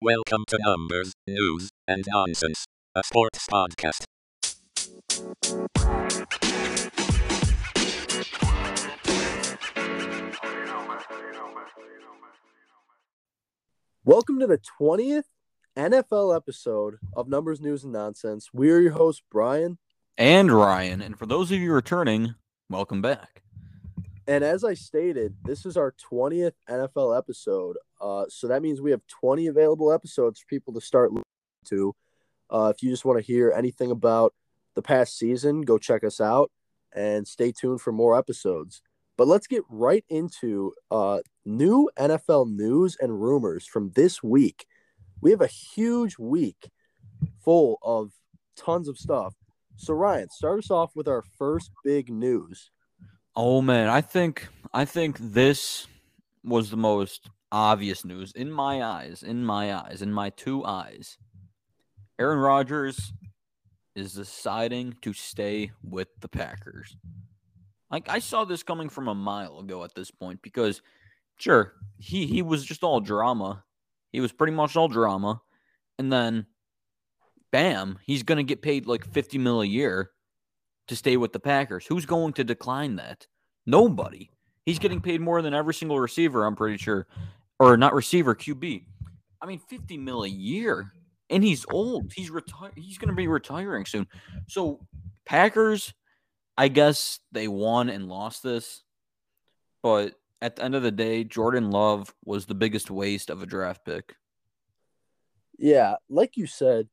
Welcome to Numbers, News, and Nonsense, a sports podcast. Welcome to the 20th NFL episode of Numbers, News, and Nonsense. We are your hosts, Brian. And Ryan. And for those of you returning, welcome back. And as I stated, this is our 20th NFL episode. So that means we have 20 available episodes for people to start listening to. If you just want to hear anything about the past season, go check us out and stay tuned for more episodes. But let's get right into new NFL news and rumors from this week. We have a huge week full of tons of stuff. So, Ryan, start us off with our first big news. Oh, man, I think this was the most obvious news in my two eyes. Aaron Rodgers is deciding to stay with the Packers. Like, I saw this coming from a mile ago at this point because, sure, he was just all drama. He was pretty much all drama. And then, bam, he's going to get paid like $50 million a year to stay with the Packers. Who's going to decline that? Nobody. He's getting paid more than every single receiver, I'm pretty sure. Or not receiver, QB. I mean, $50 million a year. And he's old. He's going to be retiring soon. So, Packers, I guess they won and lost this. But at the end of the day, Jordan Love was the biggest waste of a draft pick. Yeah, like you said,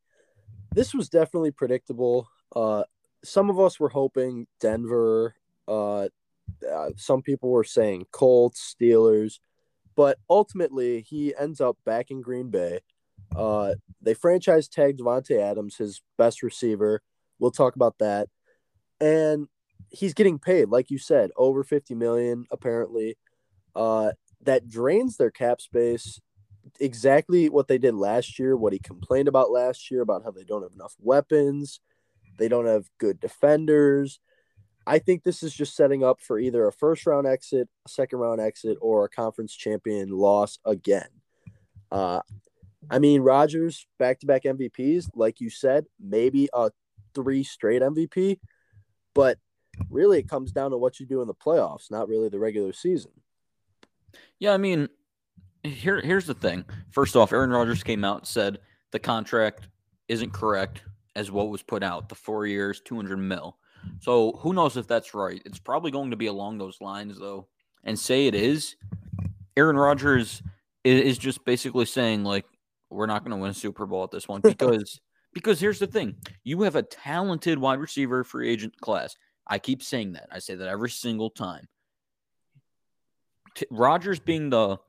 this was definitely predictable. Some of us were hoping Denver, some people were saying Colts, Steelers, but ultimately he ends up back in Green Bay. They franchise tagged Davante Adams, his best receiver. We'll talk about that. And he's getting paid, like you said, over $50 million, apparently. That drains their cap space, exactly what they did last year, what he complained about last year, about how they don't have enough weapons. They don't have good defenders. I think this is just setting up for either a first-round exit, a second-round exit, or a conference champion loss again. I mean, Rodgers, back-to-back MVPs, like you said, maybe a 3 straight MVP, but really it comes down to what you do in the playoffs, not really the regular season. Yeah, I mean, here's the thing. First off, Aaron Rodgers came out and said the contract isn't correct as what was put out, the 4 years, $200 million. So who knows if that's right. It's probably going to be along those lines, though. And say it is, Aaron Rodgers is just basically saying, like, we're not going to win a Super Bowl at this one. Because here's the thing. You have a talented wide receiver free agent class. I keep saying that. I say that every single time. Rodgers being the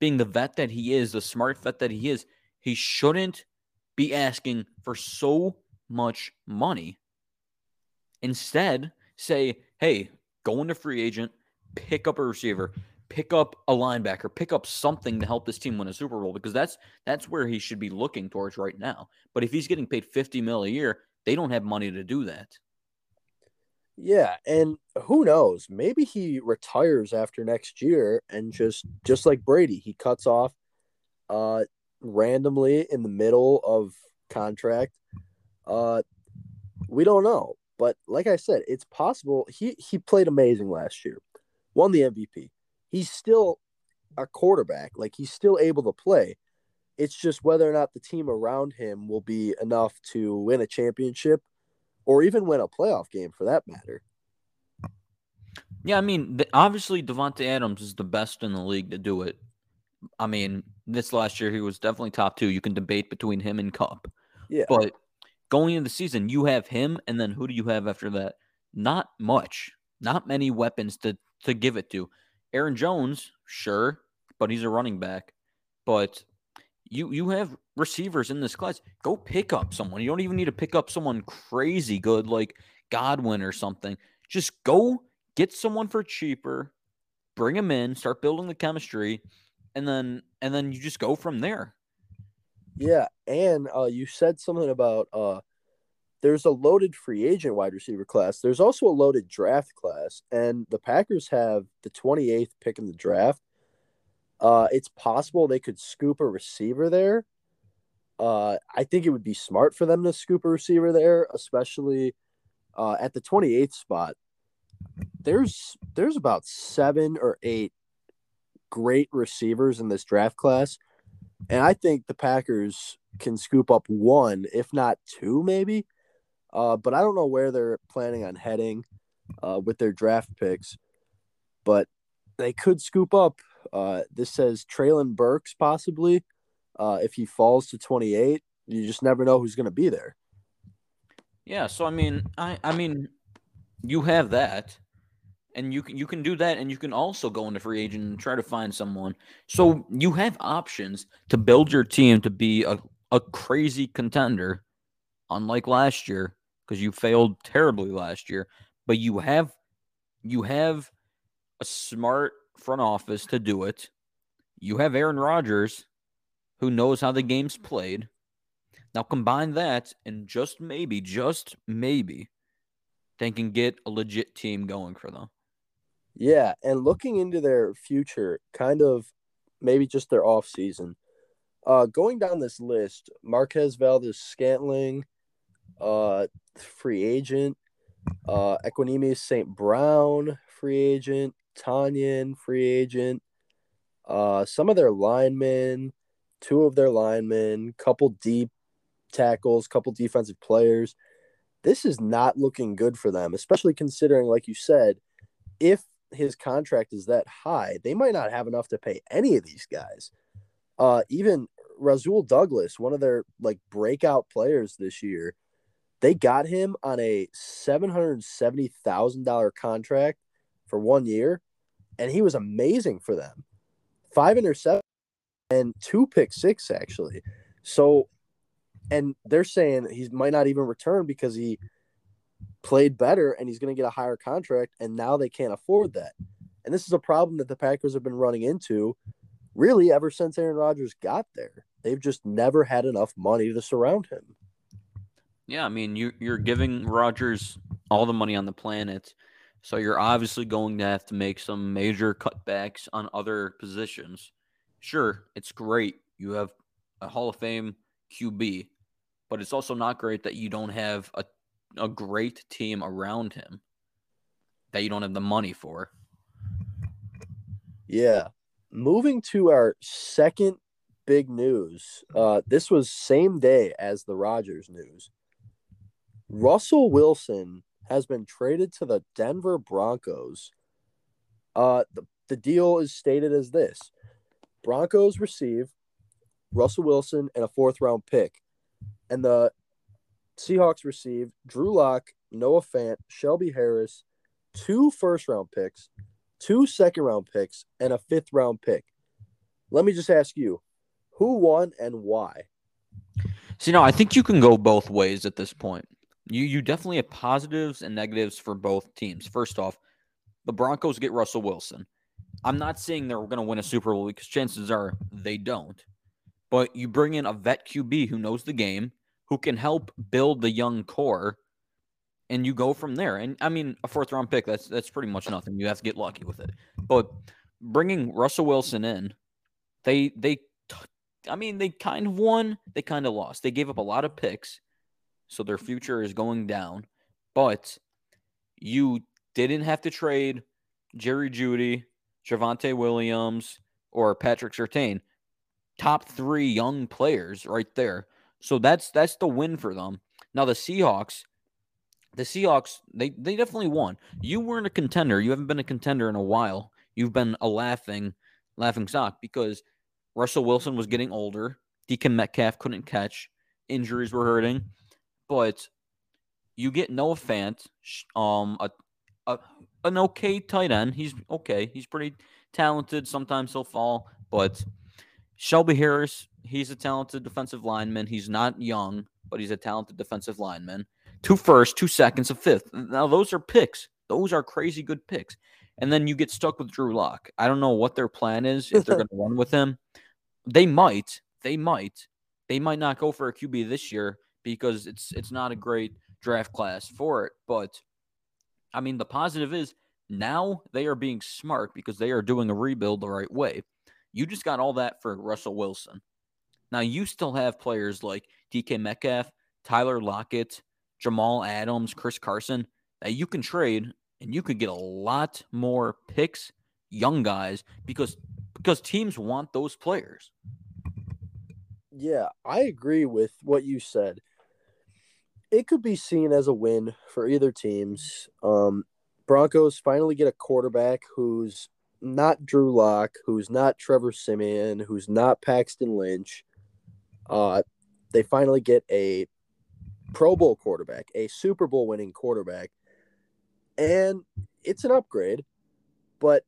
vet that he is, the smart vet that he is, he shouldn't be asking for so much money. Instead, say, hey, go into free agent, pick up a receiver, pick up a linebacker, pick up something to help this team win a Super Bowl, because that's where he should be looking towards right now. But if he's getting paid $50 million a year, they don't have money to do that. Yeah, and who knows? Maybe he retires after next year and just like Brady, he cuts off randomly in the middle of contract. We don't know, but like I said, it's possible. He played amazing last year, won the MVP. He's still a quarterback. Like, he's still able to play. It's just whether or not the team around him will be enough to win a championship or even win a playoff game for that matter. Yeah, I mean, obviously Davante Adams is the best in the league to do it. I mean, this last year he was definitely top 2. You can debate between him and Cup. Yeah. But going into the season, you have him, and then who do you have after that? Not much. Not many weapons to give it to. Aaron Jones, sure, but he's a running back. But you have receivers in this class. Go pick up someone. You don't even need to pick up someone crazy good like Godwin or something. Just go get someone for cheaper, bring him in, start building the chemistry, and then you just go from there. Yeah, and you said something about there's a loaded free agent wide receiver class. There's also a loaded draft class, and the Packers have the 28th pick in the draft. It's possible they could scoop a receiver there. I think it would be smart for them to scoop a receiver there, especially at the 28th spot. There's about 7 or 8 great receivers in this draft class, and I think the Packers can scoop up one, if not two, maybe. But I don't know where they're planning on heading with their draft picks. But they could scoop up. This says Traylon Burks, possibly. If he falls to 28, you just never know who's going to be there. Yeah, so I mean, you have that, and you can do that, and you can also go into free agent and try to find someone. So you have options to build your team to be a crazy contender, unlike last year, because you failed terribly last year. But you have a smart front office to do it. You have Aaron Rodgers, who knows how the game's played. Now combine that, and just maybe, they can get a legit team going for them. Yeah, and looking into their future, kind of maybe just their offseason, going down this list, Marquez Valdes-Scantling, free agent, Equinemius St. Brown, free agent, Tanyan, free agent, some of their linemen, 2 of their linemen, couple deep tackles, couple defensive players. This is not looking good for them, especially considering, like you said, if his contract is that high, they might not have enough to pay any of these guys. Even Rasul Douglas, one of their breakout players this year, they got him on a $770,000 contract for 1 year, and he was amazing for them. 5 interceptions. And 2 pick six, actually. So, and they're saying he might not even return because he played better and he's going to get a higher contract, and now they can't afford that. And this is a problem that the Packers have been running into really ever since Aaron Rodgers got there. They've just never had enough money to surround him. Yeah, I mean, you're giving Rodgers all the money on the planet, so you're obviously going to have to make some major cutbacks on other positions. Sure, it's great you have a Hall of Fame QB, but it's also not great that you don't have a great team around him, that you don't have the money for. Yeah. Moving to our second big news. This was same day as the Rodgers news. Russell Wilson has been traded to the Denver Broncos. The deal is stated as this. Broncos receive Russell Wilson and a 4th-round pick. And the Seahawks received Drew Lock, Noah Fant, Shelby Harris, 2 first-round picks, 2 second-round picks, and a 5th-round pick. Let me just ask you, who won and why? So, I think you can go both ways at this point. You definitely have positives and negatives for both teams. First off, the Broncos get Russell Wilson. I'm not saying they're going to win a Super Bowl because chances are they don't. But you bring in a vet QB who knows the game, who can help build the young core, and you go from there. And, I mean, a 4th-round pick, that's pretty much nothing. You have to get lucky with it. But bringing Russell Wilson in, they kind of won, they kind of lost. They gave up a lot of picks, so their future is going down. But you didn't have to trade Jerry Jeudy, Javonte Williams, or Patrick Surtain, top 3 young players right there. So that's the win for them. Now the Seahawks, they definitely won. You weren't a contender. You haven't been a contender in a while. You've been a laughing stock because Russell Wilson was getting older. DK Metcalf couldn't catch. Injuries were hurting. But you get Noah Fant, an okay tight end. He's okay. He's pretty talented. Sometimes he'll fall, but Shelby Harris, he's a talented defensive lineman. He's not young, but he's a talented defensive lineman. 2 first, 2 seconds, a 5th. Now, those are picks. Those are crazy good picks. And then you get stuck with Drew Lock. I don't know what their plan is, if they're going to run with him. They might not go for a QB this year because it's not a great draft class for it, but I mean, the positive is now they are being smart because they are doing a rebuild the right way. You just got all that for Russell Wilson. Now, you still have players like DK Metcalf, Tyler Lockett, Jamal Adams, Chris Carson that you can trade, and you could get a lot more picks, young guys, because teams want those players. Yeah, I agree with what you said. It could be seen as a win for either teams. Broncos finally get a quarterback who's not Drew Lock, who's not Trevor Siemian, who's not Paxton Lynch. They finally get a Pro Bowl quarterback, a Super Bowl winning quarterback. And it's an upgrade. But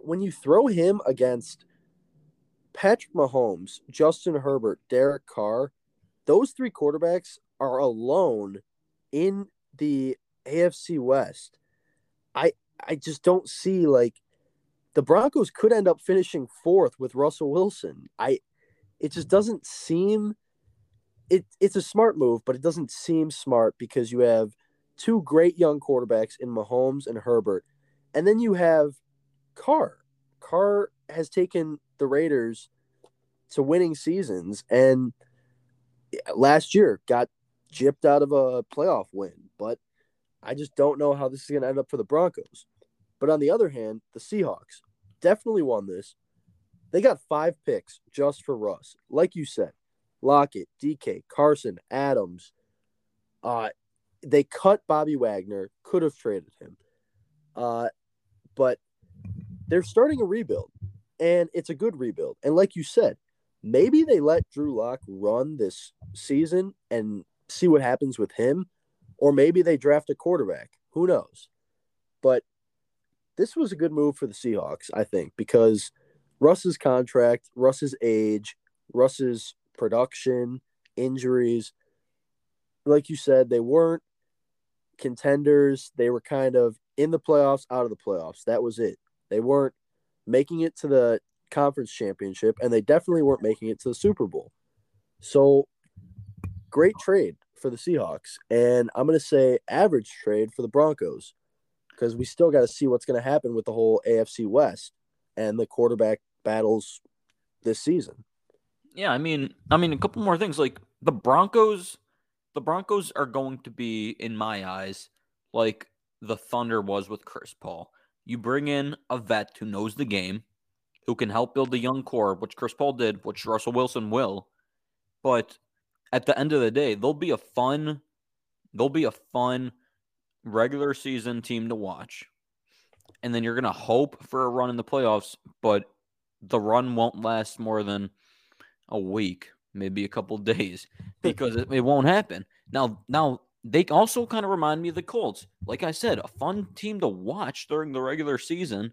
when you throw him against Patrick Mahomes, Justin Herbert, Derek Carr, those three quarterbacks are alone in the AFC West. I just don't see, like, the Broncos could end up finishing fourth with Russell Wilson. It just doesn't seem – it's a smart move, but it doesn't seem smart because you have two great young quarterbacks in Mahomes and Herbert, and then you have Carr. Carr has taken the Raiders to winning seasons, and last year got gypped out of a playoff win, but I just don't know how this is going to end up for the Broncos. But on the other hand, the Seahawks definitely won this. They got 5 picks just for Russ. Like you said, Lockett, DK, Carson, Adams. They cut Bobby Wagner, could have traded him. But they're starting a rebuild, and it's a good rebuild. And like you said, maybe they let Drew Lock run this season and see what happens with him. Or maybe they draft a quarterback. Who knows? But this was a good move for the Seahawks, I think, because Russ's contract, Russ's age, Russ's production, injuries, like you said, they weren't contenders. They were kind of in the playoffs, out of the playoffs. That was it. They weren't making it to the conference championship, and they definitely weren't making it to the Super Bowl. So, great trade for the Seahawks, and I'm going to say average trade for the Broncos because we still got to see what's going to happen with the whole AFC West and the quarterback battles this season. Yeah, I mean, a couple more things. Like the Broncos are going to be, in my eyes, like the Thunder was with Chris Paul. You bring in a vet who knows the game, who can help build the young core, which Chris Paul did, which Russell Wilson will, but at the end of the day, they'll be a fun regular season team to watch. And then you're going to hope for a run in the playoffs, but the run won't last more than a week, maybe a couple days, because it won't happen. Now they also kind of remind me of the Colts. Like I said, a fun team to watch during the regular season,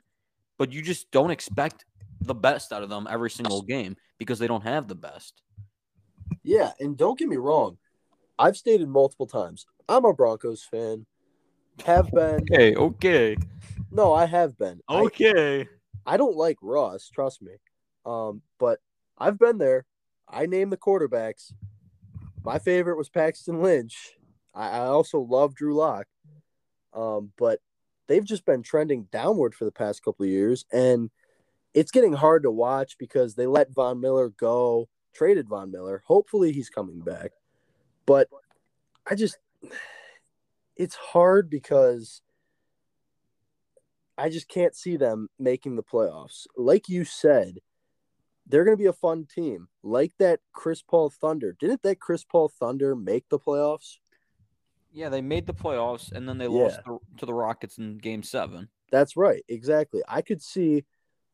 but you just don't expect the best out of them every single game because they don't have the best. Yeah, and don't get me wrong. I've stated multiple times, I'm a Broncos fan. Have been. Okay. No, I have been. Okay. I don't like Russ, trust me. But I've been there. I named the quarterbacks. My favorite was Paxton Lynch. I also love Drew Lock. But they've just been trending downward for the past couple of years, and it's getting hard to watch because they let Von Miller go. Traded Von Miller. Hopefully he's coming back. But it's hard because I just can't see them making the playoffs. Like you said, they're going to be a fun team. Like that Chris Paul Thunder. Didn't that Chris Paul Thunder make the playoffs? Yeah, they made the playoffs, and then they lost to the Rockets in Game 7. That's right. Exactly. I could see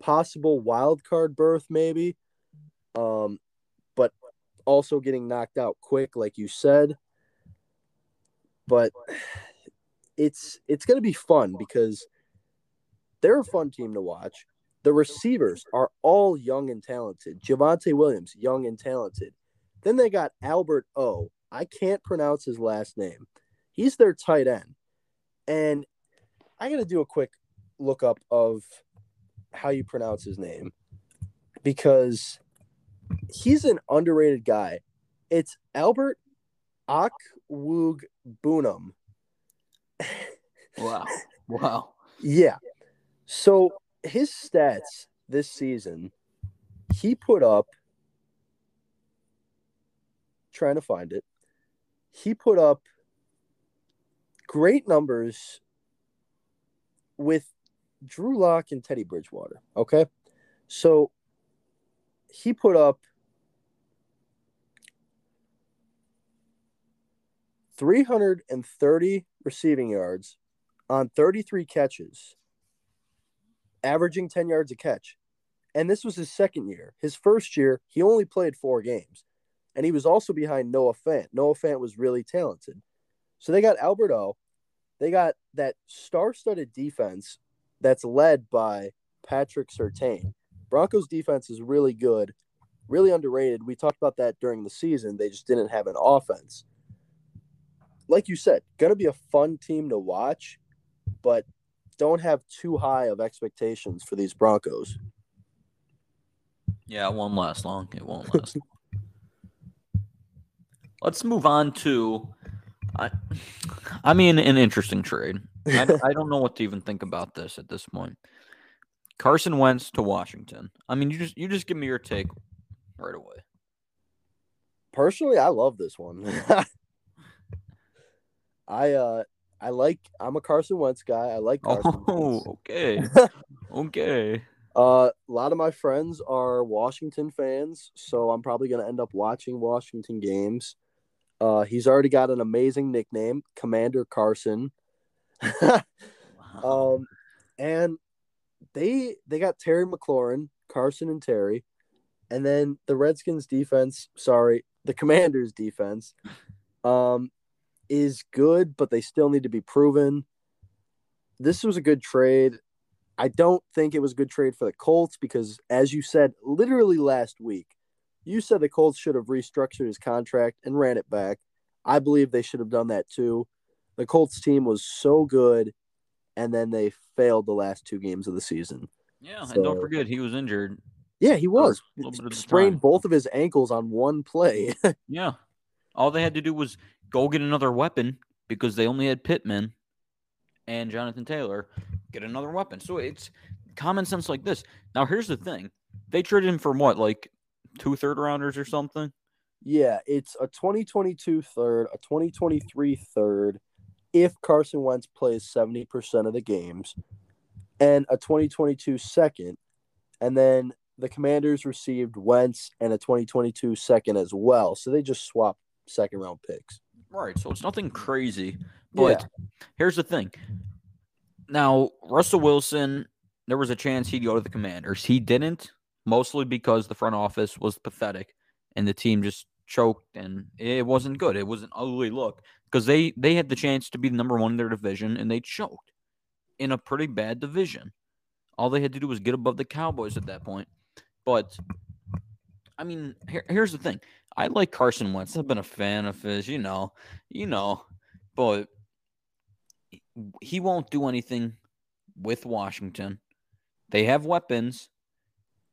possible wild card berth maybe. But also getting knocked out quick, like you said. But it's going to be fun because they're a fun team to watch. The receivers are all young and talented. Javonte Williams, young and talented. Then they got Albert O. I can't pronounce his last name. He's their tight end. And I got to do a quick look up of how you pronounce his name because he's an underrated guy. It's Albert Okwuegbunam. Wow. Yeah. So his stats this season, he put up trying to find it. He put up great numbers with Drew Lock and Teddy Bridgewater. Okay. So he put up 330 receiving yards on 33 catches, averaging 10 yards a catch. And this was his second year. His first year, he only played 4 games. And he was also behind Noah Fant. Noah Fant was really talented. So they got Albert O. They got that star-studded defense that's led by Patrick Surtain. Broncos defense is really good, really underrated. We talked about that during the season. They just didn't have an offense. Like you said, going to be a fun team to watch, but don't have too high of expectations for these Broncos. Yeah, it won't last long. It won't last long. Let's move on to, I mean, an interesting trade. I don't know what to even think about this at this point. Carson Wentz to Washington. I mean, you just give me your take right away. Personally, I love this one. I'm a Carson Wentz guy. I like Carson Wentz. Okay. A lot of my friends are Washington fans, so I'm probably going to end up watching Washington games. He's already got an amazing nickname, Commander Carson. Wow. And they got Terry McLaurin, Carson and Terry, and then the Redskins defense, the Commanders defense, is good, but they still need to be proven. This was a good trade. I don't think it was a good trade for the Colts because, as you said, literally last week, you said the Colts should have restructured his contract and ran it back. I believe they should have done that too. The Colts team was so good, and then they failed the last 2 games of the season. Yeah, so, and don't forget, he was injured. Yeah, he was. He sprained both of his ankles on one play. Yeah. All they had to do was go get another weapon because they only had Pittman and Jonathan Taylor. Get another weapon. So it's common sense like this. Now, here's the thing. They traded him for what, like 2 third-rounders or something? Yeah, it's a 2022 third, a 2023 third, if Carson Wentz plays 70% of the games, and a 2022 second. And then the Commanders received Wentz and a 2022 second as well. So they just swapped second-round picks. Right, so it's nothing crazy. But Here's the thing. Now, Russell Wilson, there was a chance he'd go to the Commanders. He didn't, mostly because the front office was pathetic and the team just choked and it wasn't good. It was an ugly look because they had the chance to be the number one in their division and they choked in a pretty bad division. All they had to do was get above the Cowboys at that point. But, I mean, here's the thing. I like Carson Wentz. I've been a fan of his, you know, but he won't do anything with Washington. They have weapons.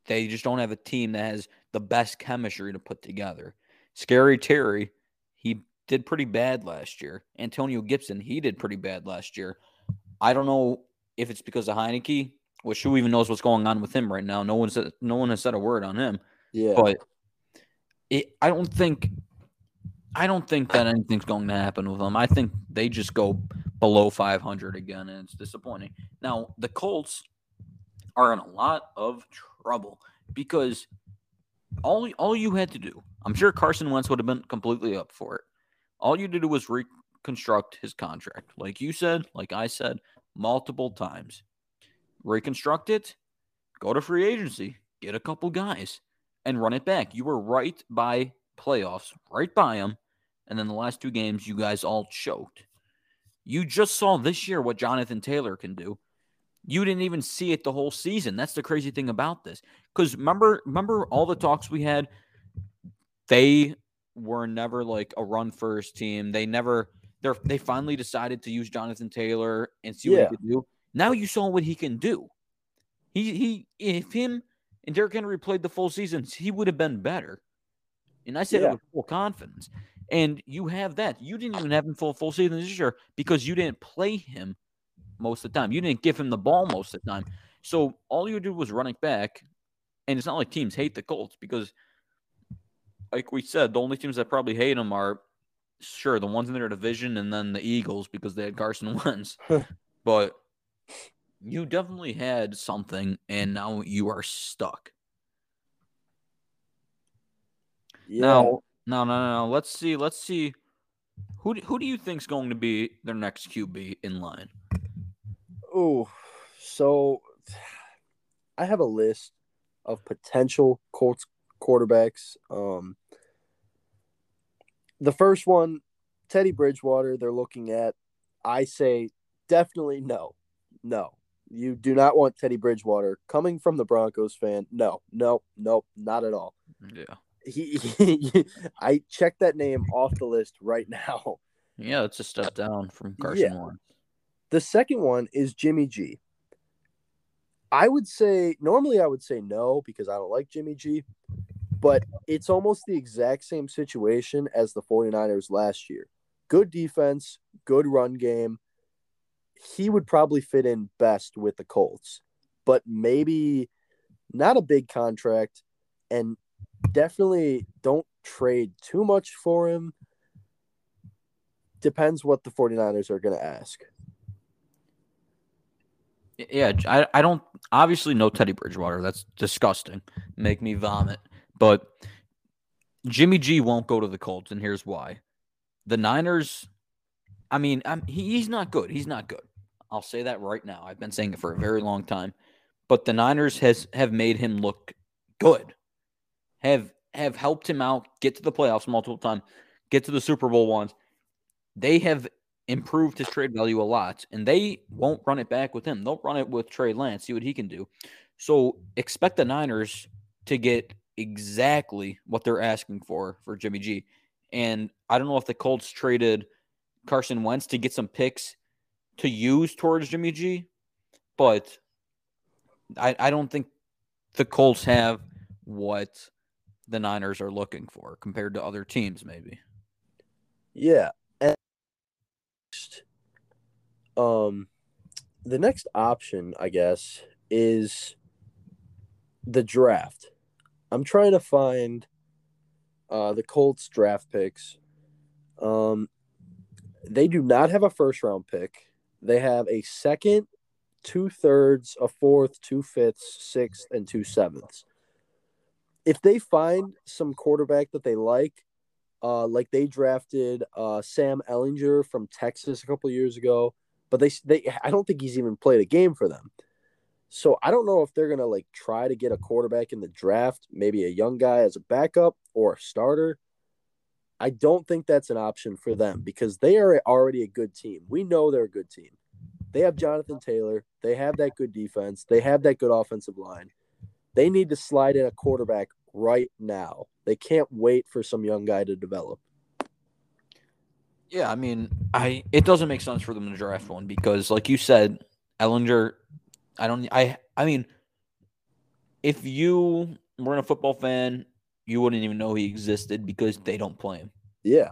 They just don't have a team that has the best chemistry to put together. Scary Terry, he did pretty bad last year. Antonio Gibson, he did pretty bad last year. I don't know if it's because of Heineke, which who even knows what's going on with him right now. No one has said a word on him. Yeah. But I don't think that anything's going to happen with them. I think they just go below 500 again, and it's disappointing. Now, the Colts are in a lot of trouble because all you had to do, I'm sure Carson Wentz would have been completely up for it. All you had to do was reconstruct his contract. Like you said, like I said, multiple times. Reconstruct it, go to free agency, get a couple guys, and run it back. You were right by playoffs, right by him, and then the last 2 games you guys all choked. You just saw this year what Jonathan Taylor can do. You didn't even see it the whole season. That's the crazy thing about this. Because remember all the talks we had? They were never like a run-first team. They finally decided to use Jonathan Taylor and see what he could do. Now you saw what he can do. If him and Derrick Henry played the full season, he would have been better. And I said it with full confidence. And you have that. You didn't even have him for a full season this year because you didn't play him most of the time. You didn't give him the ball most of the time. So all you did was run it back. And it's not like teams hate the Colts because like we said, the only teams that probably hate him are, sure, the ones in their division and then the Eagles because they had Carson Wentz. But you definitely had something, and now you are stuck. Yeah. Now, Let's see. Who do you think's going to be their next QB in line? Oh, so I have a list of potential Colts quarterbacks. The first one, Teddy Bridgewater, they're looking at. I say definitely no. No, you do not want Teddy Bridgewater. Coming from the Broncos fan, no, not at all. Yeah. I checked that name off the list right now. Yeah, it's a step down from Carson Wentz. The second one is Jimmy G. I would say no because I don't like Jimmy G, but it's almost the exact same situation as the 49ers last year. Good defense, good run game. He would probably fit in best with the Colts, but maybe not a big contract, and definitely don't trade too much for him. Depends what the 49ers are going to ask. Yeah, I don't – obviously no Teddy Bridgewater. That's disgusting. Make me vomit. But Jimmy G won't go to the Colts, and here's why. The Niners – I mean, he's not good. He's not good. I'll say that right now. I've been saying it for a very long time. But the Niners have made him look good, have helped him out, get to the playoffs multiple times, get to the Super Bowl once. They have – improved his trade value a lot, and they won't run it back with him. They'll run it with Trey Lance, see what he can do. So expect the Niners to get exactly what they're asking for Jimmy G. And I don't know if the Colts traded Carson Wentz to get some picks to use towards Jimmy G, but I don't think the Colts have what the Niners are looking for compared to other teams maybe. Yeah. The next option, I guess, is the draft. I'm trying to find the Colts draft picks. They do not have a first-round pick. They have a second, two-thirds, a fourth, two-fifths, sixth, and two-sevenths. If they find some quarterback that they like they drafted Sam Ehlinger from Texas a couple years ago, but they I don't think he's even played a game for them. So I don't know if they're going to like try to get a quarterback in the draft, maybe a young guy as a backup or a starter. I don't think that's an option for them because they are already a good team. We know they're a good team. They have Jonathan Taylor. They have that good defense. They have that good offensive line. They need to slide in a quarterback right now. They can't wait for some young guy to develop. Yeah, I mean, it doesn't make sense for them to draft one because, like you said, Ehlinger. I mean, if you weren't a football fan, you wouldn't even know he existed because they don't play him. Yeah,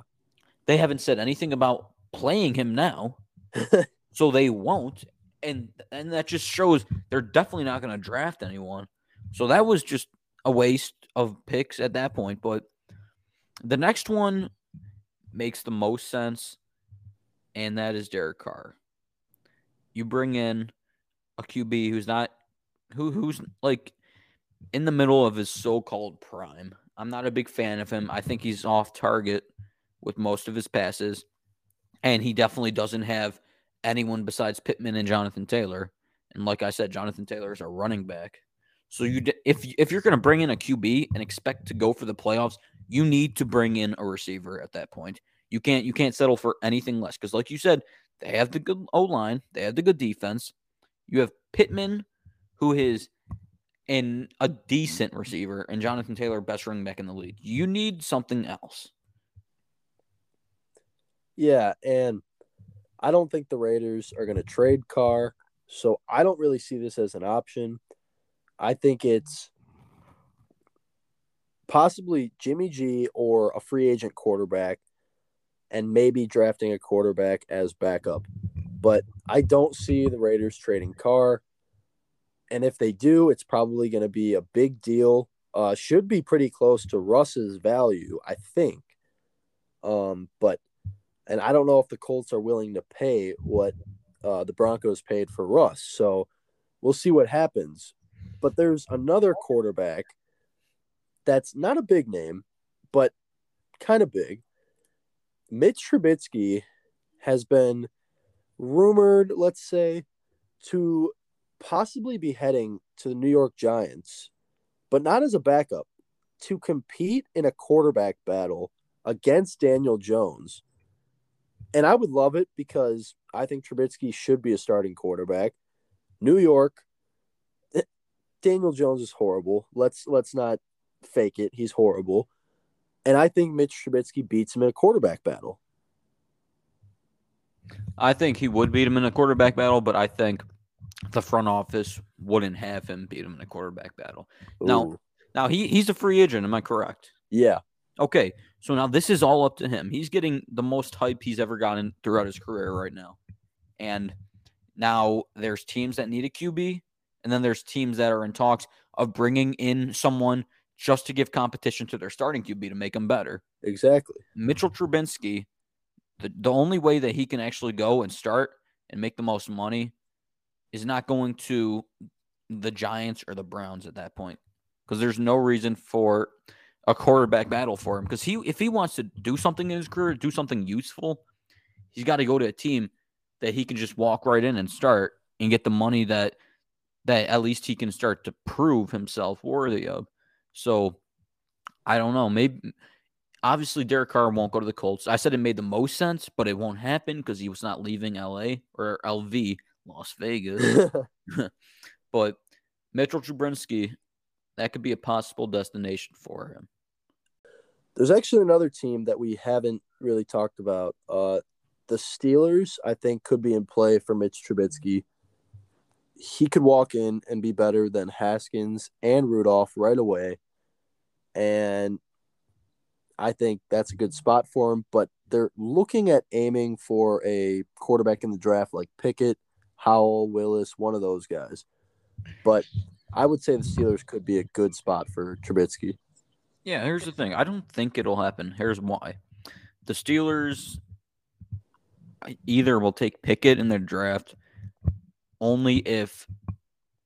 they haven't said anything about playing him now, so they won't, and that just shows they're definitely not going to draft anyone. So that was just a waste of picks at that point. But the next one makes the most sense, and that is Derek Carr. You bring in a QB who's like in the middle of his so-called prime. I'm not a big fan of him. I think he's off target with most of his passes, and he definitely doesn't have anyone besides Pittman and Jonathan Taylor. And like I said, Jonathan Taylor is a running back. So if you're going to bring in a QB and expect to go for the playoffs, you need to bring in a receiver at that point. You can't settle for anything less because, like you said, they have the good O-line. They have the good defense. You have Pittman, who is a decent receiver, and Jonathan Taylor, best running back in the league. You need something else. Yeah, and I don't think the Raiders are going to trade Carr, so I don't really see this as an option. I think it's possibly Jimmy G or a free agent quarterback and maybe drafting a quarterback as backup. But I don't see the Raiders trading Carr. And if they do, it's probably going to be a big deal should be pretty close to Russ's value, I think. But I don't know if the Colts are willing to pay what the Broncos paid for Russ. So we'll see what happens. But there's another quarterback that's not a big name, but kind of big. Mitch Trubisky has been rumored, let's say, to possibly be heading to the New York Giants, but not as a backup, to compete in a quarterback battle against Daniel Jones. And I would love it because I think Trubisky should be a starting quarterback. New York, Daniel Jones is horrible. Let's not fake it. He's horrible. And I think Mitch Trubisky beats him in a quarterback battle. I think he would beat him in a quarterback battle, but I think the front office wouldn't have him beat him in a quarterback battle. Ooh. Now he's a free agent. Am I correct? Yeah. Okay. So now this is all up to him. He's getting the most hype he's ever gotten throughout his career right now. And now there's teams that need a QB, and then there's teams that are in talks of bringing in someone just to give competition to their starting QB to make them better. Exactly. Mitchell Trubisky, the only way that he can actually go and start and make the most money is not going to the Giants or the Browns at that point, because there's no reason for a quarterback battle for him. Because if he wants to do something in his career, do something useful, he's got to go to a team that he can just walk right in and start and get the money that at least he can start to prove himself worthy of. So I don't know. Maybe obviously Derek Carr won't go to the Colts. I said it made the most sense, but it won't happen because he was not leaving L.A. or LV, Las Vegas. But Mitchell Trubisky, that could be a possible destination for him. There's actually another team that we haven't really talked about. The Steelers, I think, could be in play for Mitch Trubisky. He could walk in and be better than Haskins and Rudolph right away. And I think that's a good spot for him. But they're looking at aiming for a quarterback in the draft like Pickett, Howell, Willis, one of those guys. But I would say the Steelers could be a good spot for Trubisky. Yeah, here's the thing. I don't think it'll happen. Here's why. The Steelers either will take Pickett in their draft only if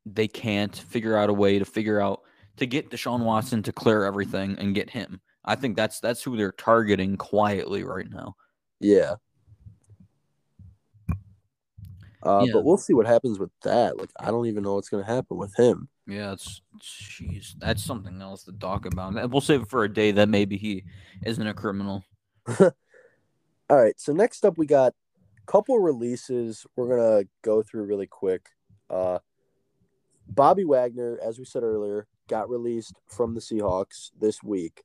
they can't figure out a way to get Deshaun Watson to clear everything and get him. I think that's who they're targeting quietly right now. Yeah. But we'll see what happens with that. Like, I don't even know what's going to happen with him. Yeah, that's something else to talk about. We'll save it for a day that maybe he isn't a criminal. All right, so next up we got a couple releases we're going to go through really quick. Bobby Wagner, as we said earlier, got released from the Seahawks this week.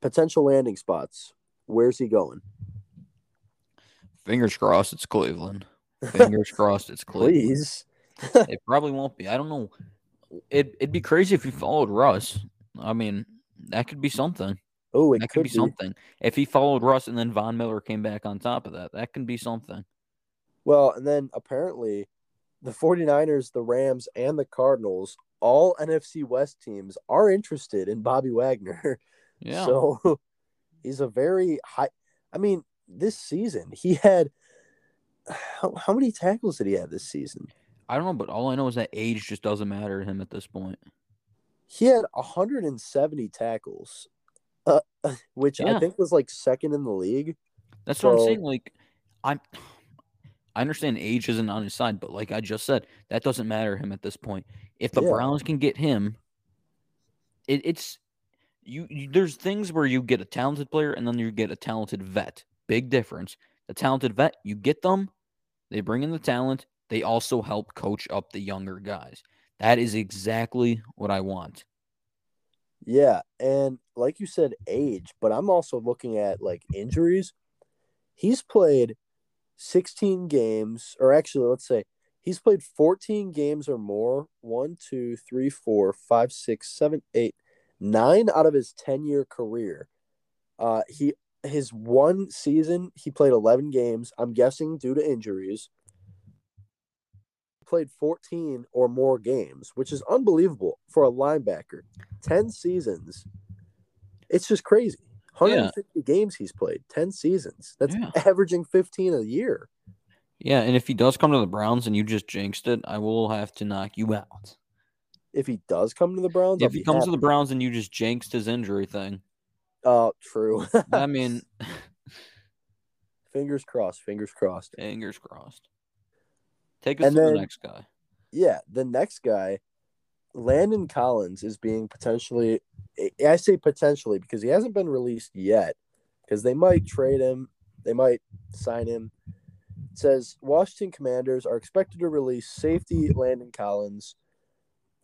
Potential landing spots. Where's he going? Fingers crossed it's Cleveland. Fingers crossed it's Cleveland. Please. It probably won't be. I don't know. It'd be crazy if he followed Russ. I mean, that could be something. Oh, it could be something. If he followed Russ and then Von Miller came back on top of that, that can be something. Well, and then apparently the 49ers, the Rams, and the Cardinals, all NFC West teams, are interested in Bobby Wagner. Yeah. So he's a very high – I mean, this season he had – How many tackles did he have this season? I don't know, but all I know is that age just doesn't matter to him at this point. He had 170 tackles, which I think was like second in the league. That's what I'm saying. Like, I understand age isn't on his side, but like I just said, that doesn't matter to him at this point. If the Browns can get him, it's there's things where you get a talented player and then you get a talented vet. Big difference. The talented vet, you get them, they bring in the talent, they also help coach up the younger guys. That is exactly what I want. Yeah, and like you said, age, but I'm also looking at, like, injuries. He's played 16 games, or actually, let's say, he's played 14 games or more, 1, 2, 3, 4, 5, 6, 7, 8, 9 out of his 10-year career. His one season, he played 11 games, I'm guessing due to injuries. played 14 or more games, which is unbelievable for a linebacker. 10 seasons. It's just crazy. 150 games he's played, 10 seasons. That's averaging 15 a year. Yeah, and if he does come to the Browns and you just jinxed it, I will have to knock you out. If he does come to the Browns? If he comes to the Browns and you just jinxed his injury thing. Oh, true. I mean... Fingers crossed, fingers crossed. Fingers crossed. Take us to the next guy. Yeah, the next guy, Landon Collins, is being potentially – I say potentially because he hasn't been released yet because they might trade him. They might sign him. It says, Washington Commanders are expected to release safety Landon Collins.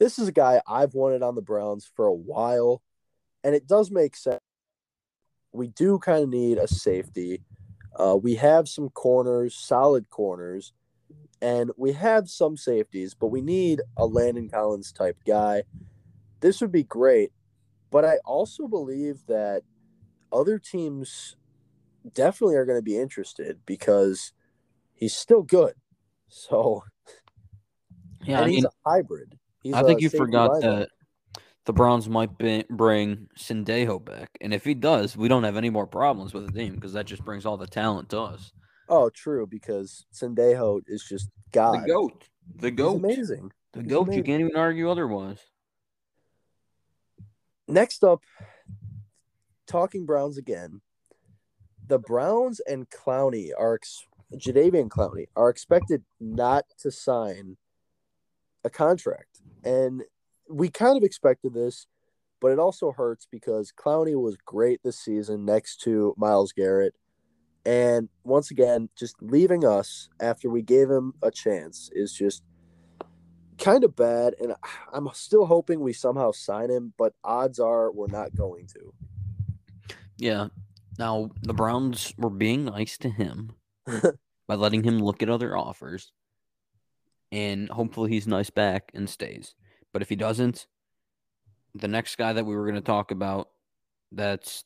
This is a guy I've wanted on the Browns for a while, and it does make sense. We do kind of need a safety. We have some corners, solid corners, and we have some safeties, but we need a Landon Collins type guy. This would be great, but I also believe that other teams definitely are going to be interested because he's still good. So, yeah, he's a hybrid. I think you forgot that the Browns might bring Sendejo back. And if he does, we don't have any more problems with the team because that just brings all the talent to us. Oh, true, because Sendejo is just God. The GOAT. The GOAT. He's amazing. The GOAT. Amazing. You can't even argue otherwise. Next up, talking Browns again. The Browns and Clowney are Jadeveon Clowney are expected not to sign a contract. And we kind of expected this, but it also hurts because Clowney was great this season next to Myles Garrett. And once again, just leaving us after we gave him a chance is just kind of bad. And I'm still hoping we somehow sign him, but odds are we're not going to. Yeah. Now, the Browns were being nice to him by letting him look at other offers. And hopefully he's nice back and stays. But if he doesn't, the next guy that we were going to talk about that's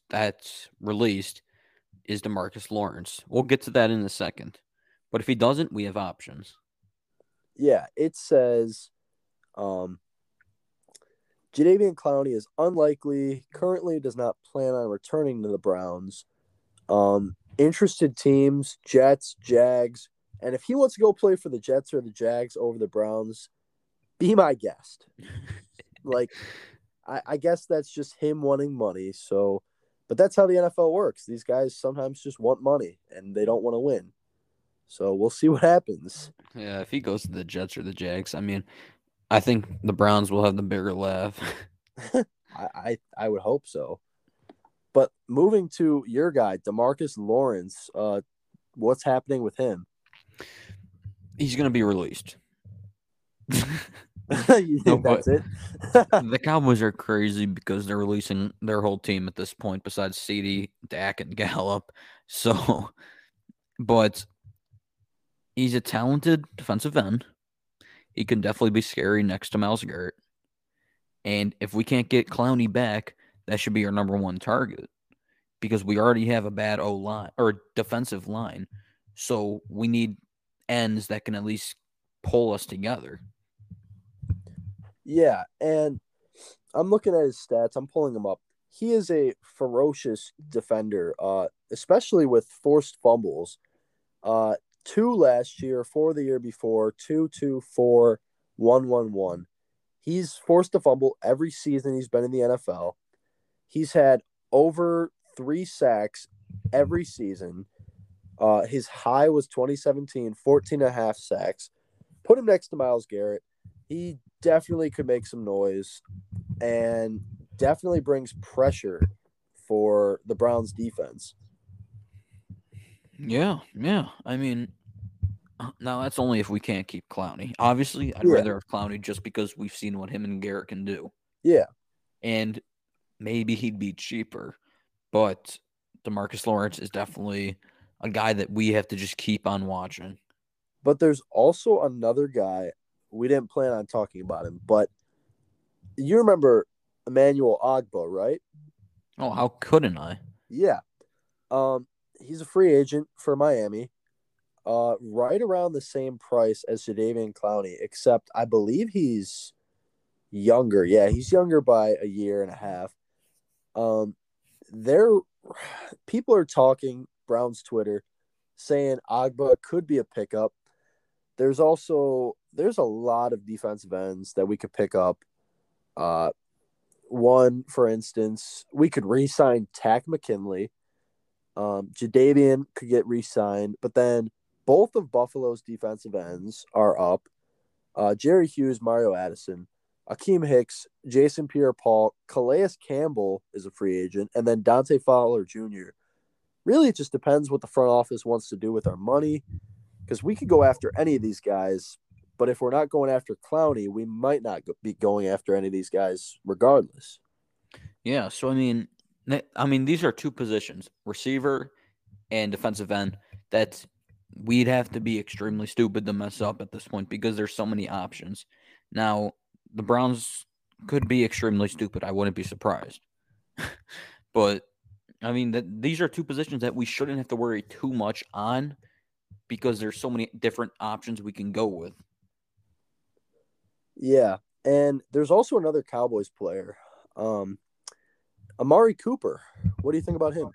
released is DeMarcus Lawrence. We'll get to that in a second. But if he doesn't, we have options. Yeah, it says Jadeveon Clowney is unlikely, currently does not plan on returning to the Browns. Interested teams, Jets, Jags. And if he wants to go play for the Jets or the Jags over the Browns, be my guest. Like, I guess that's just him wanting money. So, but that's how the NFL works. These guys sometimes just want money and they don't want to win. So we'll see what happens. Yeah, if he goes to the Jets or the Jags, I mean, I think the Browns will have the bigger laugh. I would hope so. But moving to your guy, DeMarcus Lawrence, what's happening with him? He's going to be released. You think that's it? The Cowboys are crazy because they're releasing their whole team at this point besides CeeDee, Dak, and Gallup. So, but he's a talented defensive end. He can definitely be scary next to Myles Garrett. And if we can't get Clowney back, that should be our number one target because we already have a bad O-line or defensive line. So we need ends that can at least pull us together. Yeah, and I'm looking at his stats. I'm pulling him up. He is a ferocious defender, especially with forced fumbles. 2 last year, 4 the year before, 2, 4, 1. He's forced a fumble every season he's been in the NFL. He's had over 3 sacks every season. His high was 2017, 14.5 sacks. Put him next to Myles Garrett. He definitely could make some noise and definitely brings pressure for the Browns defense. Yeah. I mean, now that's only if we can't keep Clowney. Obviously, I'd rather have Clowney just because we've seen what him and Garrett can do. Yeah. And maybe he'd be cheaper, but DeMarcus Lawrence is definitely a guy that we have to just keep on watching. But there's also another guy. We didn't plan on talking about him, but you remember Emmanuel Ogbah, right? Oh, how couldn't I? Yeah. He's a free agent for Miami. right around the same price as Jadeveon Clowney, except I believe he's younger. Yeah, he's younger by a year and a half. People are talking, Browns Twitter, saying Agba could be a pickup. There's a lot of defensive ends that we could pick up. One, for instance, we could re-sign Tack McKinley. Jadeveon could get re-signed, but then both of Buffalo's defensive ends are up. Jerry Hughes, Mario Addison, Akeem Hicks, Jason Pierre-Paul, Calais Campbell is a free agent, and then Dante Fowler Jr. Really, it just depends what the front office wants to do with our money, because we could go after any of these guys, but if we're not going after Clowney, we might not be going after any of these guys regardless. Yeah, so I mean, these are two positions, receiver and defensive end, that we'd have to be extremely stupid to mess up at this point because there's so many options. Now, the Browns could be extremely stupid. I wouldn't be surprised. But, I mean, these are two positions that we shouldn't have to worry too much on because there's so many different options we can go with. Yeah, and there's also another Cowboys player, Amari Cooper. What do you think about him?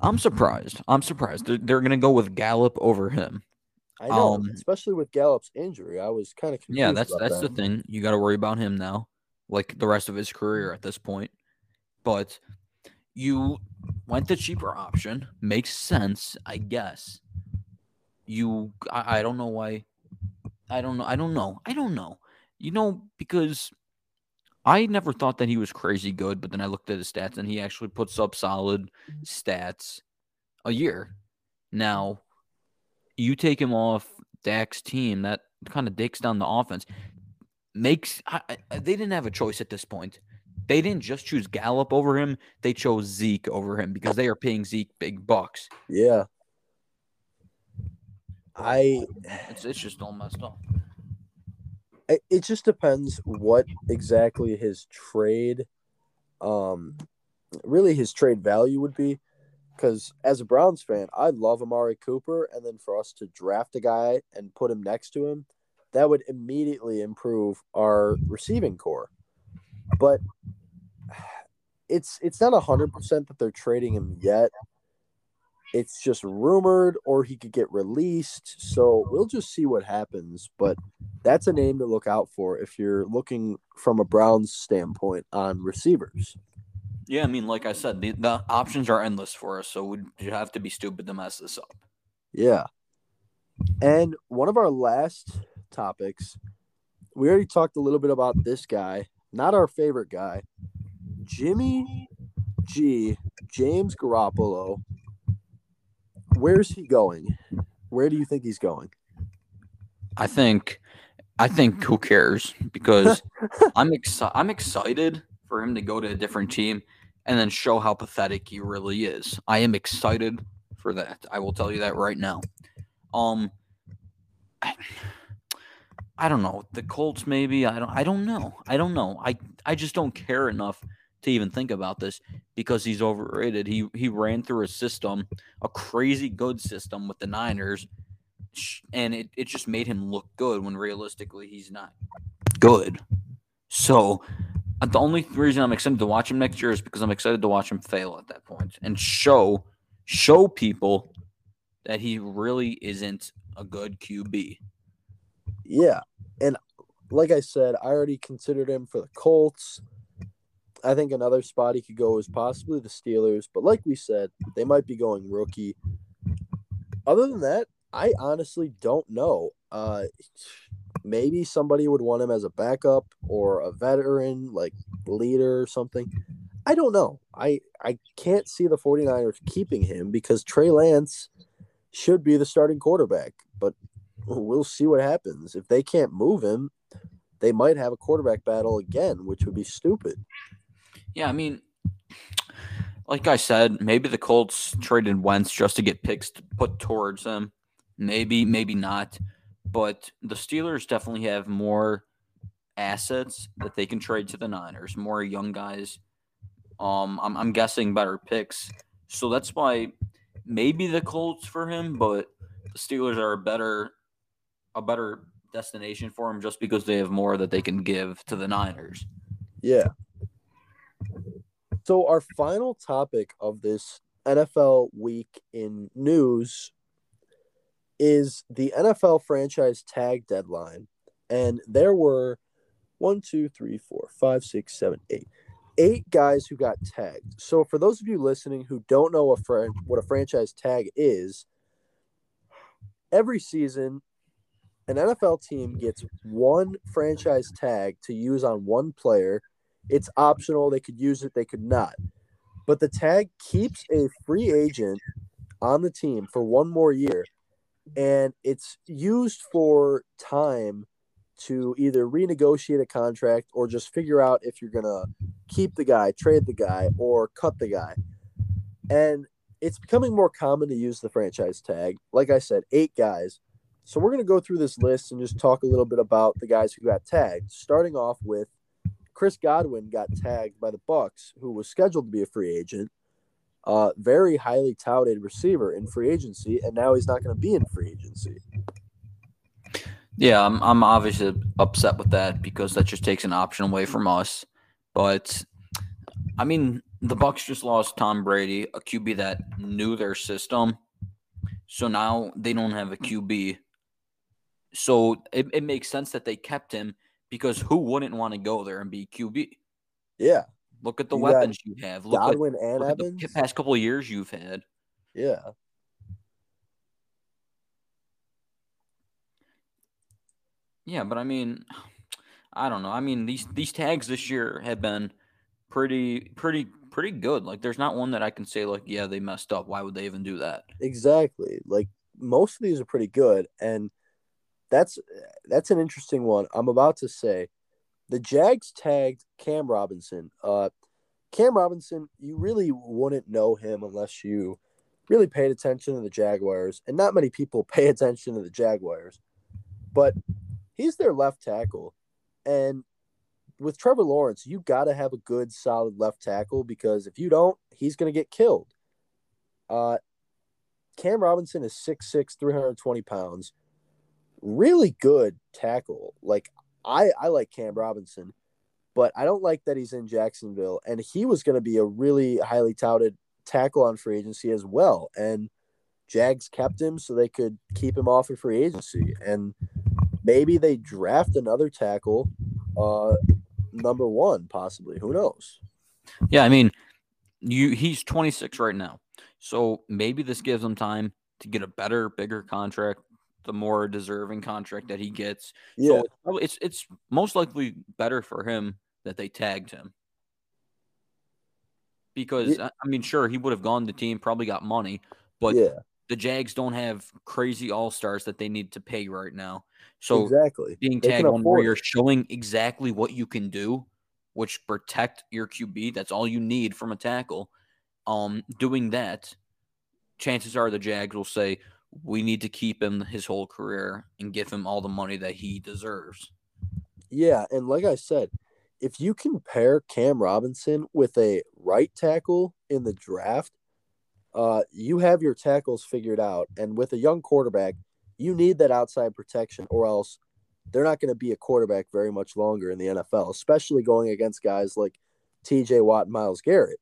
I'm surprised. They're going to go with Gallup over him. I know, especially with Gallup's injury. I was kind of confused. Yeah, that's the thing. You got to worry about him now, like the rest of his career at this point. But you went the cheaper option. Makes sense, I guess. I don't know why. I don't know. You know, because I never thought that he was crazy good, but then I looked at his stats, and he actually puts up solid stats a year. Now, you take him off Dak's team, that kind of takes down the offense. They didn't have a choice at this point. They didn't just choose Gallup over him. They chose Zeke over him because they are paying Zeke big bucks. Yeah. It's just all messed up. It just depends what exactly his trade, really his trade value would be. Because as a Browns fan, I love Amari Cooper, and then for us to draft a guy and put him next to him, that would immediately improve our receiving core. But it's not 100% that they're trading him yet. It's just rumored, or he could get released. So we'll just see what happens. But that's a name to look out for if you're looking from a Browns standpoint on receivers. Yeah, I mean, like I said, the options are endless for us, so we'd have to be stupid to mess this up. Yeah. And one of our last topics, we already talked a little bit about this guy, not our favorite guy, Jimmy G, James Garoppolo. Where's he going? Where do you think he's going? I think who cares? Because I'm excited for him to go to a different team and then show how pathetic he really is. I am excited for that. I will tell you that right now. I don't know. The Colts maybe. I don't know. I just don't care enough to even think about this because he's overrated. He ran through a system, a crazy good system with the Niners, and it just made him look good when realistically he's not good. So the only reason I'm excited to watch him next year is because I'm excited to watch him fail at that point and show people that he really isn't a good QB. Yeah, and like I said, I already considered him for the Colts. I think another spot he could go is possibly the Steelers, but like we said, they might be going rookie. Other than that, I honestly don't know. Maybe somebody would want him as a backup or a veteran, like leader or something. I don't know. I can't see the 49ers keeping him because Trey Lance should be the starting quarterback, but we'll see what happens. If they can't move him, they might have a quarterback battle again, which would be stupid. Yeah, I mean, like I said, maybe the Colts traded Wentz just to get picks put towards him. Maybe not. But the Steelers definitely have more assets that they can trade to the Niners, more young guys. I'm guessing better picks. So that's why maybe the Colts for him, but the Steelers are a better destination for him just because they have more that they can give to the Niners. Yeah. So our final topic of this NFL week in news is the NFL franchise tag deadline. And there were 8 guys who got tagged. So for those of you listening who don't know what a franchise tag is, every season an NFL team gets one franchise tag to use on one player. It's optional. They could use it. They could not. But the tag keeps a free agent on the team for one more year, and it's used for time to either renegotiate a contract or just figure out if you're going to keep the guy, trade the guy, or cut the guy. And it's becoming more common to use the franchise tag. Like I said, 8 guys. So we're going to go through this list and just talk a little bit about the guys who got tagged, starting off with Chris Godwin got tagged by the Bucks, who was scheduled to be a free agent, very highly touted receiver in free agency, and now he's not going to be in free agency. Yeah, I'm obviously upset with that because that just takes an option away from us. But, I mean, the Bucks just lost Tom Brady, a QB that knew their system. So now they don't have a QB. So it makes sense that they kept him, because who wouldn't want to go there and be QB? Yeah. Look at the weapons you have. Look Godwin and Evans. The past couple of years you've had. Yeah. Yeah, but I mean, I don't know. I mean, these tags this year have been pretty good. Like, there's not one that I can say, like, yeah, they messed up. Why would they even do that? Exactly. Like, most of these are pretty good, and that's an interesting one. I'm about to say the Jags tagged Cam Robinson. Cam Robinson, you really wouldn't know him unless you really paid attention to the Jaguars, and not many people pay attention to the Jaguars. But he's their left tackle, and with Trevor Lawrence, you got to have a good, solid left tackle, because if you don't, he's going to get killed. Cam Robinson is 6'6", 320 pounds. Really good tackle. Like, I like Cam Robinson, but I don't like that he's in Jacksonville, and he was going to be a really highly touted tackle on free agency as well, and Jags kept him so they could keep him off of free agency, and maybe they draft another tackle, number one, possibly. Who knows? Yeah, I mean, he's 26 right now, so maybe this gives him time to get a better, bigger contract, the more deserving contract that he gets. Yeah. So it's most likely better for him that they tagged him. Because, yeah. I mean, sure, he would have gone to the team, probably got money, but yeah, the Jags don't have crazy all-stars that they need to pay right now. So exactly, being tagged on where you're showing exactly what you can do, which protect your QB, that's all you need from a tackle. Doing that, chances are the Jags will say, we need to keep him his whole career and give him all the money that he deserves. Yeah, and like I said, if you can pair Cam Robinson with a right tackle in the draft, you have your tackles figured out. And with a young quarterback, you need that outside protection, or else they're not going to be a quarterback very much longer in the NFL, especially going against guys like TJ Watt and Myles Garrett.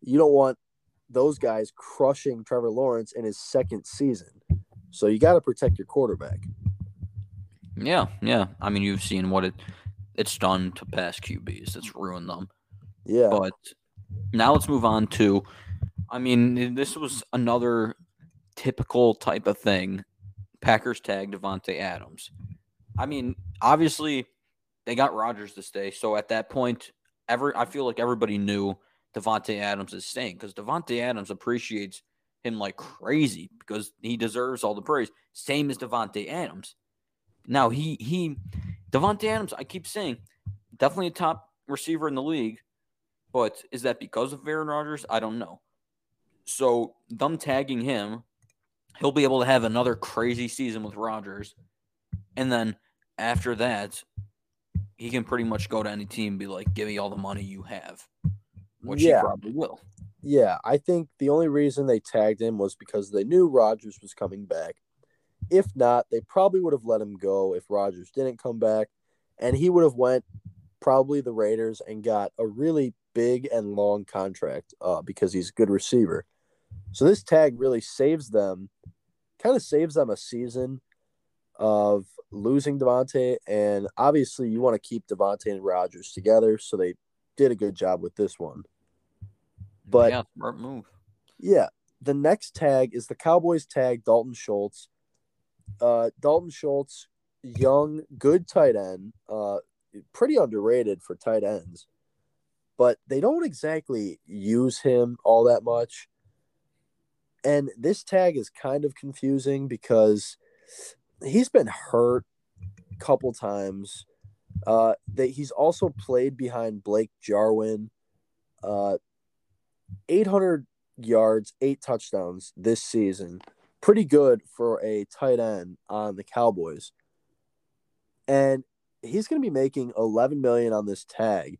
You don't want those guys crushing Trevor Lawrence in his second season. So you got to protect your quarterback. Yeah. I mean, you've seen what it's done to past QBs. It's ruined them. Yeah. But now let's move on to, I mean, this was another typical type of thing. Packers tagged Davante Adams. I mean, obviously, they got Rodgers to stay. So at that point, I feel like everybody knew Davante Adams is staying, because Davante Adams appreciates him like crazy because he deserves all the praise. Same as Davante Adams. Now, Davante Adams, I keep saying, definitely a top receiver in the league, but is that because of Aaron Rodgers? I don't know. So, them tagging him, he'll be able to have another crazy season with Rodgers, and then after that, he can pretty much go to any team and be like, give me all the money you have. Which he probably will. Yeah, I think the only reason they tagged him was because they knew Rodgers was coming back. If not, they probably would have let him go if Rodgers didn't come back, and he would have went probably the Raiders and got a really big and long contract because he's a good receiver. So this tag really saves them, kind of saves them a season of losing Davante, and obviously you want to keep Davante and Rodgers together, so they did a good job with this one. But yeah, smart move. Yeah, the next tag is the Cowboys tag Dalton Schultz. Dalton Schultz, young, good tight end, pretty underrated for tight ends, but they don't exactly use him all that much. And this tag is kind of confusing because he's been hurt a couple times. He's also played behind Blake Jarwin. 800 yards, 8 touchdowns this season. Pretty good for a tight end on the Cowboys. And he's going to be making $11 million on this tag,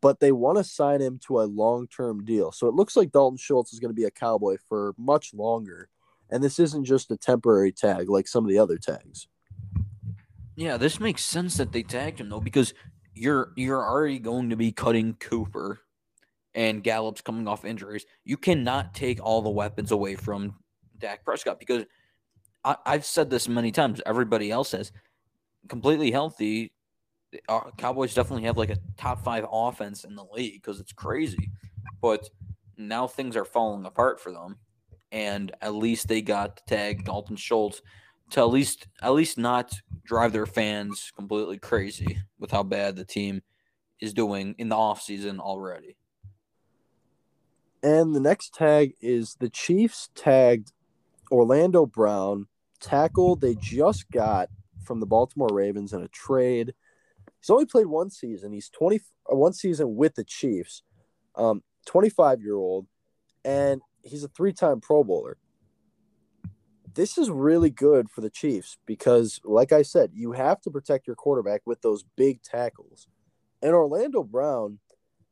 but they want to sign him to a long-term deal. So it looks like Dalton Schultz is going to be a Cowboy for much longer. And this isn't just a temporary tag like some of the other tags. Yeah, this makes sense that they tagged him, though, because you're already going to be cutting Cooper, and Gallup's coming off injuries. You cannot take all the weapons away from Dak Prescott, because I've said this many times. Everybody else says completely healthy, Cowboys definitely have like a top 5 offense in the league because it's crazy. But now things are falling apart for them, and at least they got to tag Dalton Schultz to at least not drive their fans completely crazy with how bad the team is doing in the offseason already. And the next tag is the Chiefs tagged Orlando Brown, tackle they just got from the Baltimore Ravens in a trade. He's only played one season. He's 21 season with the Chiefs, 25-year-old, and he's a 3-time Pro Bowler. This is really good for the Chiefs because, like I said, you have to protect your quarterback with those big tackles. And Orlando Brown,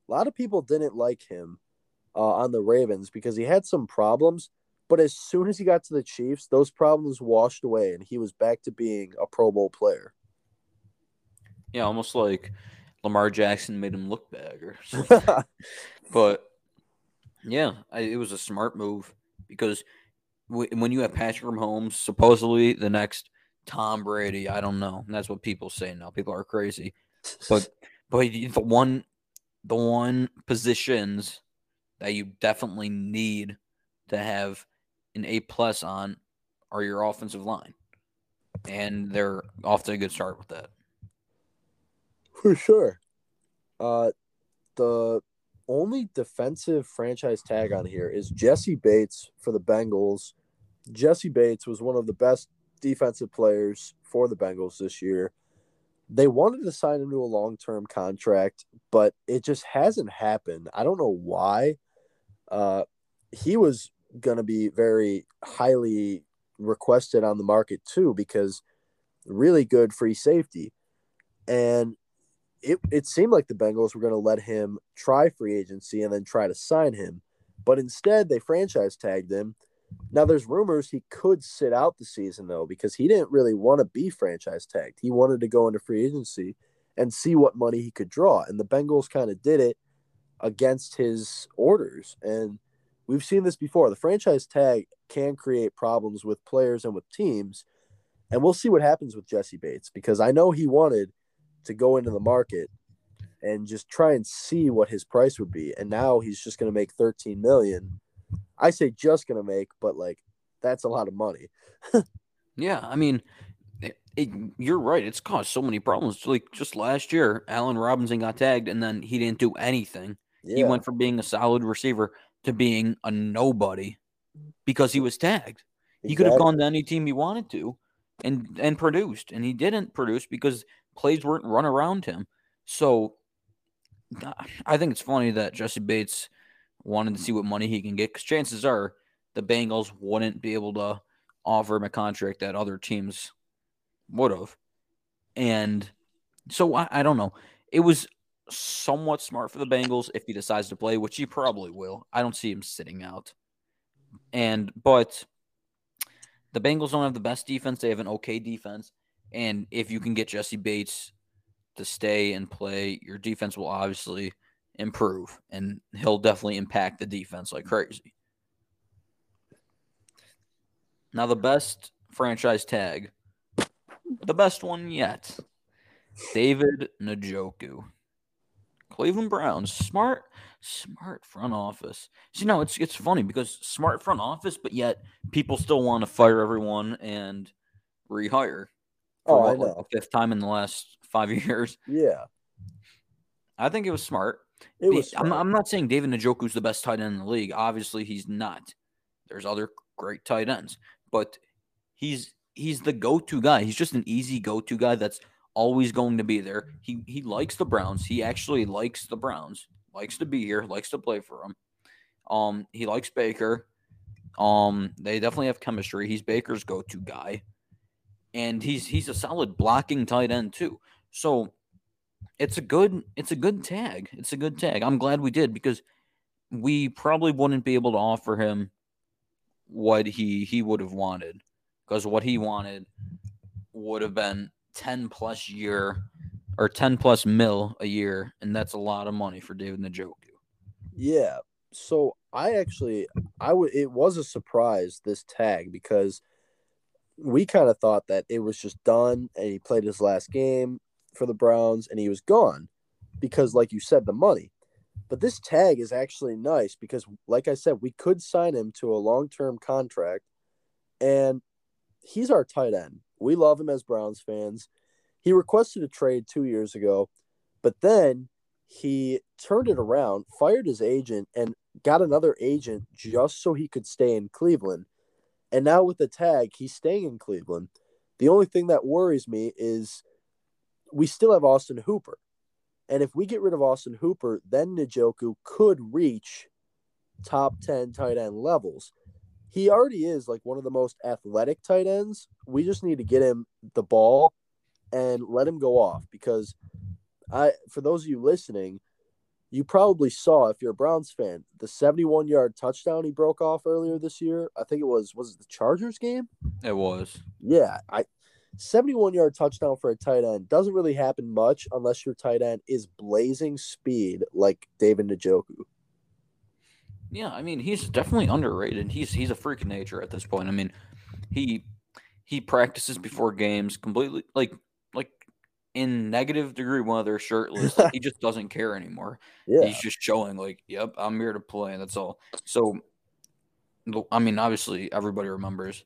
a lot of people didn't like him on the Ravens because he had some problems, but as soon as he got to the Chiefs, those problems washed away and he was back to being a Pro Bowl player. Yeah, almost like Lamar Jackson made him look bad or something. But yeah, it was a smart move because when you have Patrick Mahomes, supposedly the next Tom Brady, I don't know. And that's what people say now. People are crazy. But the one positions that you definitely need to have an A+ on are your offensive line. And they're off to a good start with that. For sure. The only defensive franchise tag on here is Jesse Bates for the Bengals. Jesse Bates was one of the best defensive players for the Bengals this year. They wanted to sign him to a long-term contract, but it just hasn't happened. I don't know why. He was going to be very highly requested on the market too because really good free safety. And it seemed like the Bengals were going to let him try free agency and then try to sign him. But instead, they franchise tagged him. Now, there's rumors he could sit out the season, though, because he didn't really want to be franchise tagged. He wanted to go into free agency and see what money he could draw. And the Bengals kind of did it against his orders. And we've seen this before. The franchise tag can create problems with players and with teams. And we'll see what happens with Jesse Bates, because I know he wanted to go into the market and just try and see what his price would be. And now he's just going to make $13 million. I say just going to make, but like that's a lot of money. Yeah. I mean, you're right. It's caused so many problems. Like just last year, Allen Robinson got tagged and then he didn't do anything. Yeah. He went from being a solid receiver to being a nobody because he was tagged. Exactly. He could have gone to any team he wanted to and produced, and he didn't produce because plays weren't run around him. So I think it's funny that Jesse Bates wanted to see what money he can get, because chances are the Bengals wouldn't be able to offer him a contract that other teams would have. And so I don't know. It was somewhat smart for the Bengals if he decides to play, which he probably will. I don't see him sitting out. But the Bengals don't have the best defense. They have an okay defense. And if you can get Jesse Bates to stay and play, your defense will obviously improve. And he'll definitely impact the defense like crazy. Now, the best franchise tag, the best one yet, David Njoku. Cleveland Browns, smart front office. See, no, it's funny because smart front office, but yet people still want to fire everyone and rehire. For I know. Like the fifth time in the last 5 years. Yeah. I think it was smart. It was smart. I'm not saying David Njoku's the best tight end in the league. Obviously, he's not. There's other great tight ends. But he's the go-to guy. He's just an easy go-to guy that's always going to be there. He likes the Browns. He actually likes the Browns. Likes to be here. Likes to play for them. He likes Baker. They definitely have chemistry. He's Baker's go-to guy. And he's a solid blocking tight end too. So it's a good tag. It's a good tag. I'm glad we did because we probably wouldn't be able to offer him what he would have wanted. Because what he wanted would have been 10 plus mil a year, and that's a lot of money for David Njoku. Yeah. So it was a surprise, this tag, because we kind of thought that it was just done and he played his last game for the Browns and he was gone because, like you said, the money. But this tag is actually nice because, like I said, we could sign him to a long-term contract and he's our tight end. We love him as Browns fans. He requested a trade 2 years ago, but then he turned it around, fired his agent, and got another agent just so he could stay in Cleveland. And now with the tag, he's staying in Cleveland. The only thing that worries me is we still have Austin Hooper. And if we get rid of Austin Hooper, then Njoku could reach top 10 tight end levels. He already is like one of the most athletic tight ends. We just need to get him the ball and let him go off because for those of you listening, you probably saw, if you're a Browns fan, the 71-yard touchdown he broke off earlier this year. I think it was it the Chargers game? It was. Yeah. 71-yard touchdown for a tight end doesn't really happen much unless your tight end is blazing speed like David Njoku. Yeah, I mean, he's definitely underrated. He's a freak of nature at this point. I mean, he practices before games completely, like in negative degree weather, shirtless. Like, he just doesn't care anymore. Yeah. He's just showing, like, yep, I'm here to play, that's all. So, I mean, obviously, everybody remembers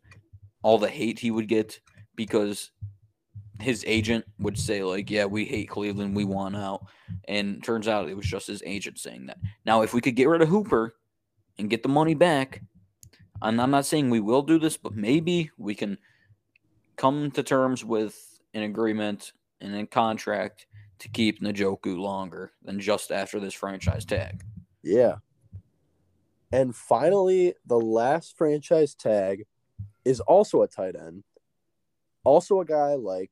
all the hate he would get because his agent would say, like, yeah, we hate Cleveland, we want out. And turns out it was just his agent saying that. Now, if we could get rid of Hooper and get the money back, and I'm not saying we will do this, but maybe we can come to terms with an agreement and a contract to keep Njoku longer than just after this franchise tag. Yeah. And finally, the last franchise tag is also a tight end. Also a guy like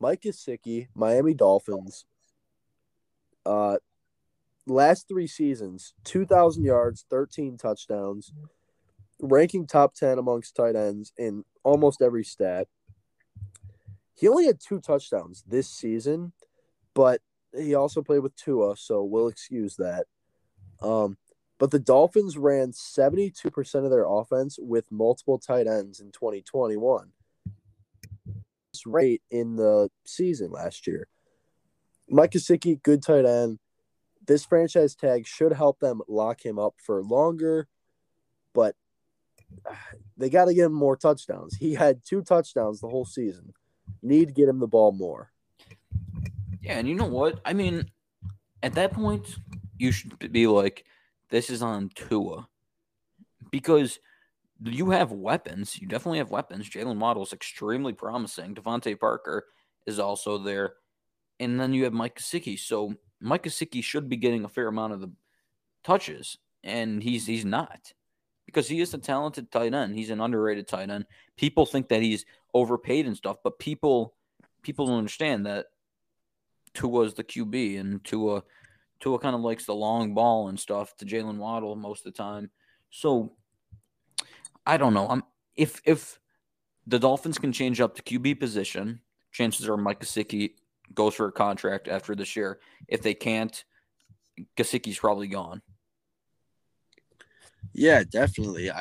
Mike Gesicki, Miami Dolphins. Last three seasons, 2,000 yards, 13 touchdowns, ranking top 10 amongst tight ends in almost every stat. He only had 2 touchdowns this season, but he also played with Tua, so we'll excuse that. But the Dolphins ran 72% of their offense with multiple tight ends in 2021. Rate in the season last year. Mike Gesicki, good tight end. This franchise tag should help them lock him up for longer, but they got to get him more touchdowns. He had 2 touchdowns the whole season. Need to get him the ball more. Yeah, and you know what? I mean, at that point, you should be like, this is on Tua. Because you have weapons. You definitely have weapons. Jalen Waddle is extremely promising. Devontae Parker is also there. And then you have Mike Gesicki. So Mike Gesicki should be getting a fair amount of the touches, and he's not. Because he is a talented tight end. He's an underrated tight end. People think that he's overpaid and stuff, but people don't understand that Tua's the QB, and Tua kind of likes the long ball and stuff to Jalen Waddle most of the time. So I don't know. If the Dolphins can change up the QB position. Chances are Mike Gesicki goes for a contract after this year. If they can't, Gesicki's probably gone. Yeah, definitely.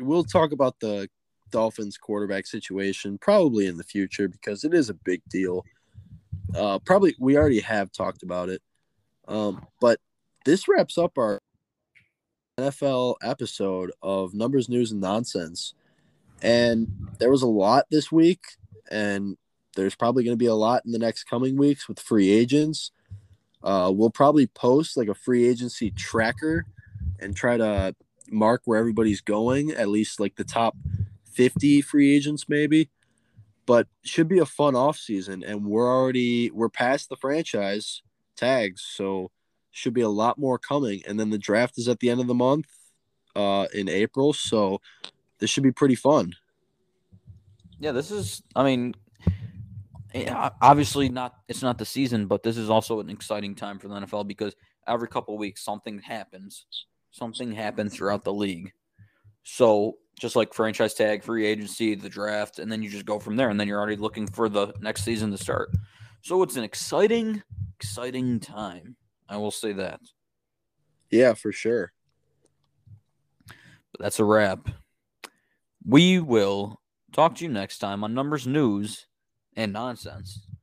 We'll talk about the Dolphins quarterback situation probably in the future because it is a big deal. Probably we already have talked about it. But this wraps up our NFL episode of Numbers, News, and Nonsense. And there was a lot this week, and there's probably going to be a lot in the next coming weeks with free agents. We'll probably post like a free agency tracker and try to mark where everybody's going, at least like the top 50 free agents maybe. But should be a fun offseason, and we're past the franchise tags, so should be a lot more coming. And then the draft is at the end of the month in April, so this should be pretty fun. Yeah, obviously it's not the season, but this is also an exciting time for the NFL because every couple of weeks something happens. Something happens throughout the league. So just like franchise tag, free agency, the draft, and then you just go from there, and then you're already looking for the next season to start. So it's an exciting, exciting time. I will say that. Yeah, for sure. But that's a wrap. We will talk to you next time on Numbers, News, and Nonsense.